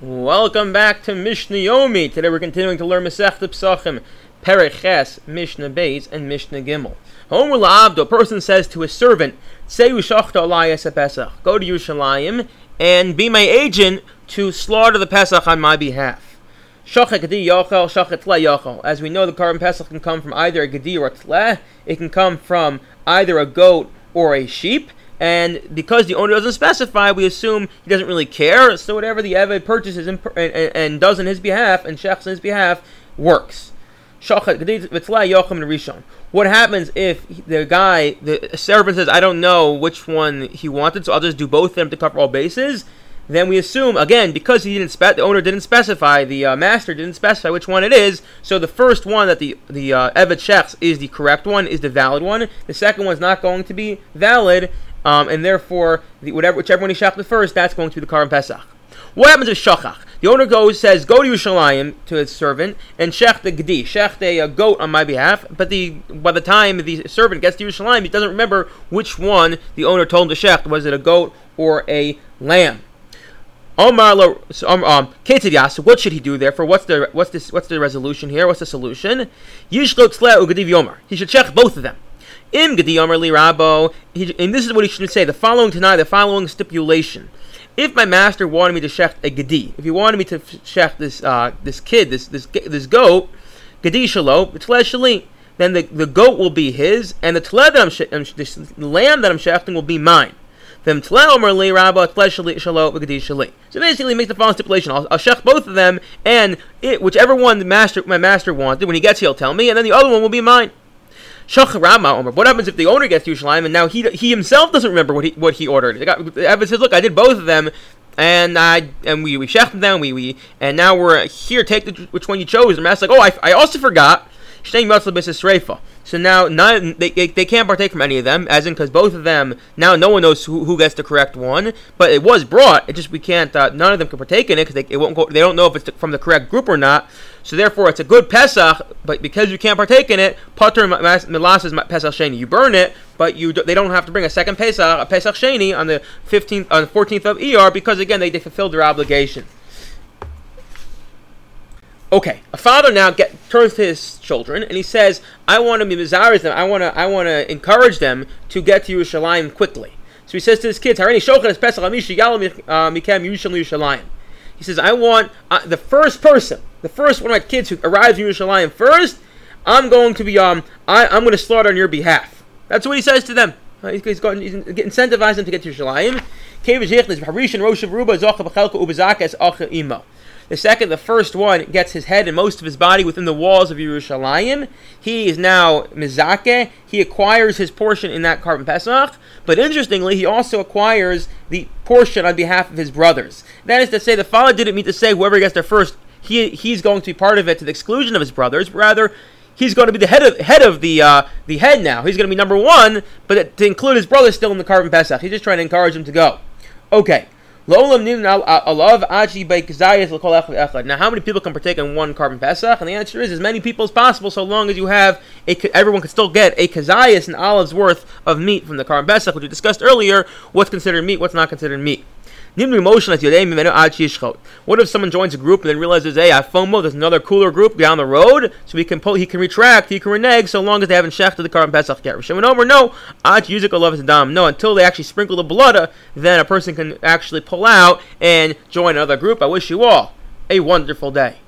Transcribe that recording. Welcome back to Mishnah Yomi. Today we're continuing to learn Masech Psachim, Pereches, Mishnah Beis, and Mishnah Gimel. Homer la'abdo, a person says to his servant, "Go to Yerushalayim and be my agent to slaughter the Pesach on my behalf." As we know, the carbon Pesach can come from either a Gedi or a tleh. It can come from either a goat or a sheep. And because the owner doesn't specify, we assume he doesn't really care, so whatever the Eved purchases and does on his behalf, and shechs on his behalf, works. What happens if the servant says, "I don't know which one he wanted, so I'll just do both of them to cover all bases"? Then we assume, again, because the master didn't specify which one it is, so the first one that the Eved shechs is the correct one, is the valid one. The second one's not going to be valid, and therefore, whichever one he shechted first, that's going to be the Karban Pesach. What happens if shachach? The owner says, "Go to Yerushalayim," to his servant, "and shecht a gedi, shecht a goat on my behalf." But by the time the servant gets to Yerushalayim, he doesn't remember which one the owner told him to shecht. Was it a goat or a lamb? So what should he do? Therefore, what's the resolution here? What's the solution? Yishlo tzleh ugediv yomer. He should shecht both of them. Im Gedi Yomer Li Rabbo, and this is what he should say, the following stipulation. If my master wanted me to shecht a Gedi, if he wanted me to shecht this goat, Gedi Shalo, Tleh Shali, then the goat will be his, and the Tleh the lamb that I'm shechting will be mine. Then Tleh Omer Li Rabbo, Tleh Shalo, Gedi Shali. So basically, he makes the following stipulation: I'll shecht both of them, and whichever one my master wanted, when he gets here, he'll tell me, and then the other one will be mine. What happens if the owner gets to Yerushalayim and now he himself doesn't remember what he ordered? The Eved says, "Look, I did both of them, and we shechted them, and now we're here. Take which one you chose." And the master's like, "Oh, I also forgot." So now they can't partake from any of them, as in because both of them now no one knows who gets the correct one. But it was brought. It just we can't. None of them can partake in it because they don't know if it's from the correct group or not. So therefore, it's a good Pesach, but because you can't partake in it, Pater Milas is Pesach Sheni. You burn it, but they don't have to bring a second Pesach, a Pesach Sheni, on the 14th of Iyar, because again they fulfilled their obligation. Okay, a father now turns to his children and he says, "I want to be mizaris them. I want to encourage them to get to Yerushalayim quickly." So he says to his kids, "Harini shochan es Pesach amishi yalo mikam Yerushalayim." He says, "I want the first one of my kids who arrives in Yerushalayim first, I'm going to be, I'm going to slaughter on your behalf." That's what he says to them. He's incentivizing them to get to Yerushalayim. The first one gets his head and most of his body within the walls of Yerushalayim. He is now mizake. He acquires his portion in that Karban Pesach. But interestingly, he also acquires the portion on behalf of his brothers. That is to say, the father didn't mean to say whoever gets there first, he's going to be part of it to the exclusion of his brothers. Rather, he's going to be the head now. He's going to be number one, but to include his brothers still in the Karban Pesach. He's just trying to encourage them to go. Okay. Now, how many people can partake in one Karban Pesach? And the answer is as many people as possible, so long as you have everyone can still get a kezayis, an olive's worth of meat from the Karban Pesach, which we discussed earlier. What's considered meat? What's not considered meat? What if someone joins a group and then realizes, "Hey, I FOMO, there's another cooler group down the road," so he can retract, he can renege, so long as they haven't shechted the Karban Pesach yet. No, until they actually sprinkle the blood, then a person can actually pull out and join another group. I wish you all a wonderful day.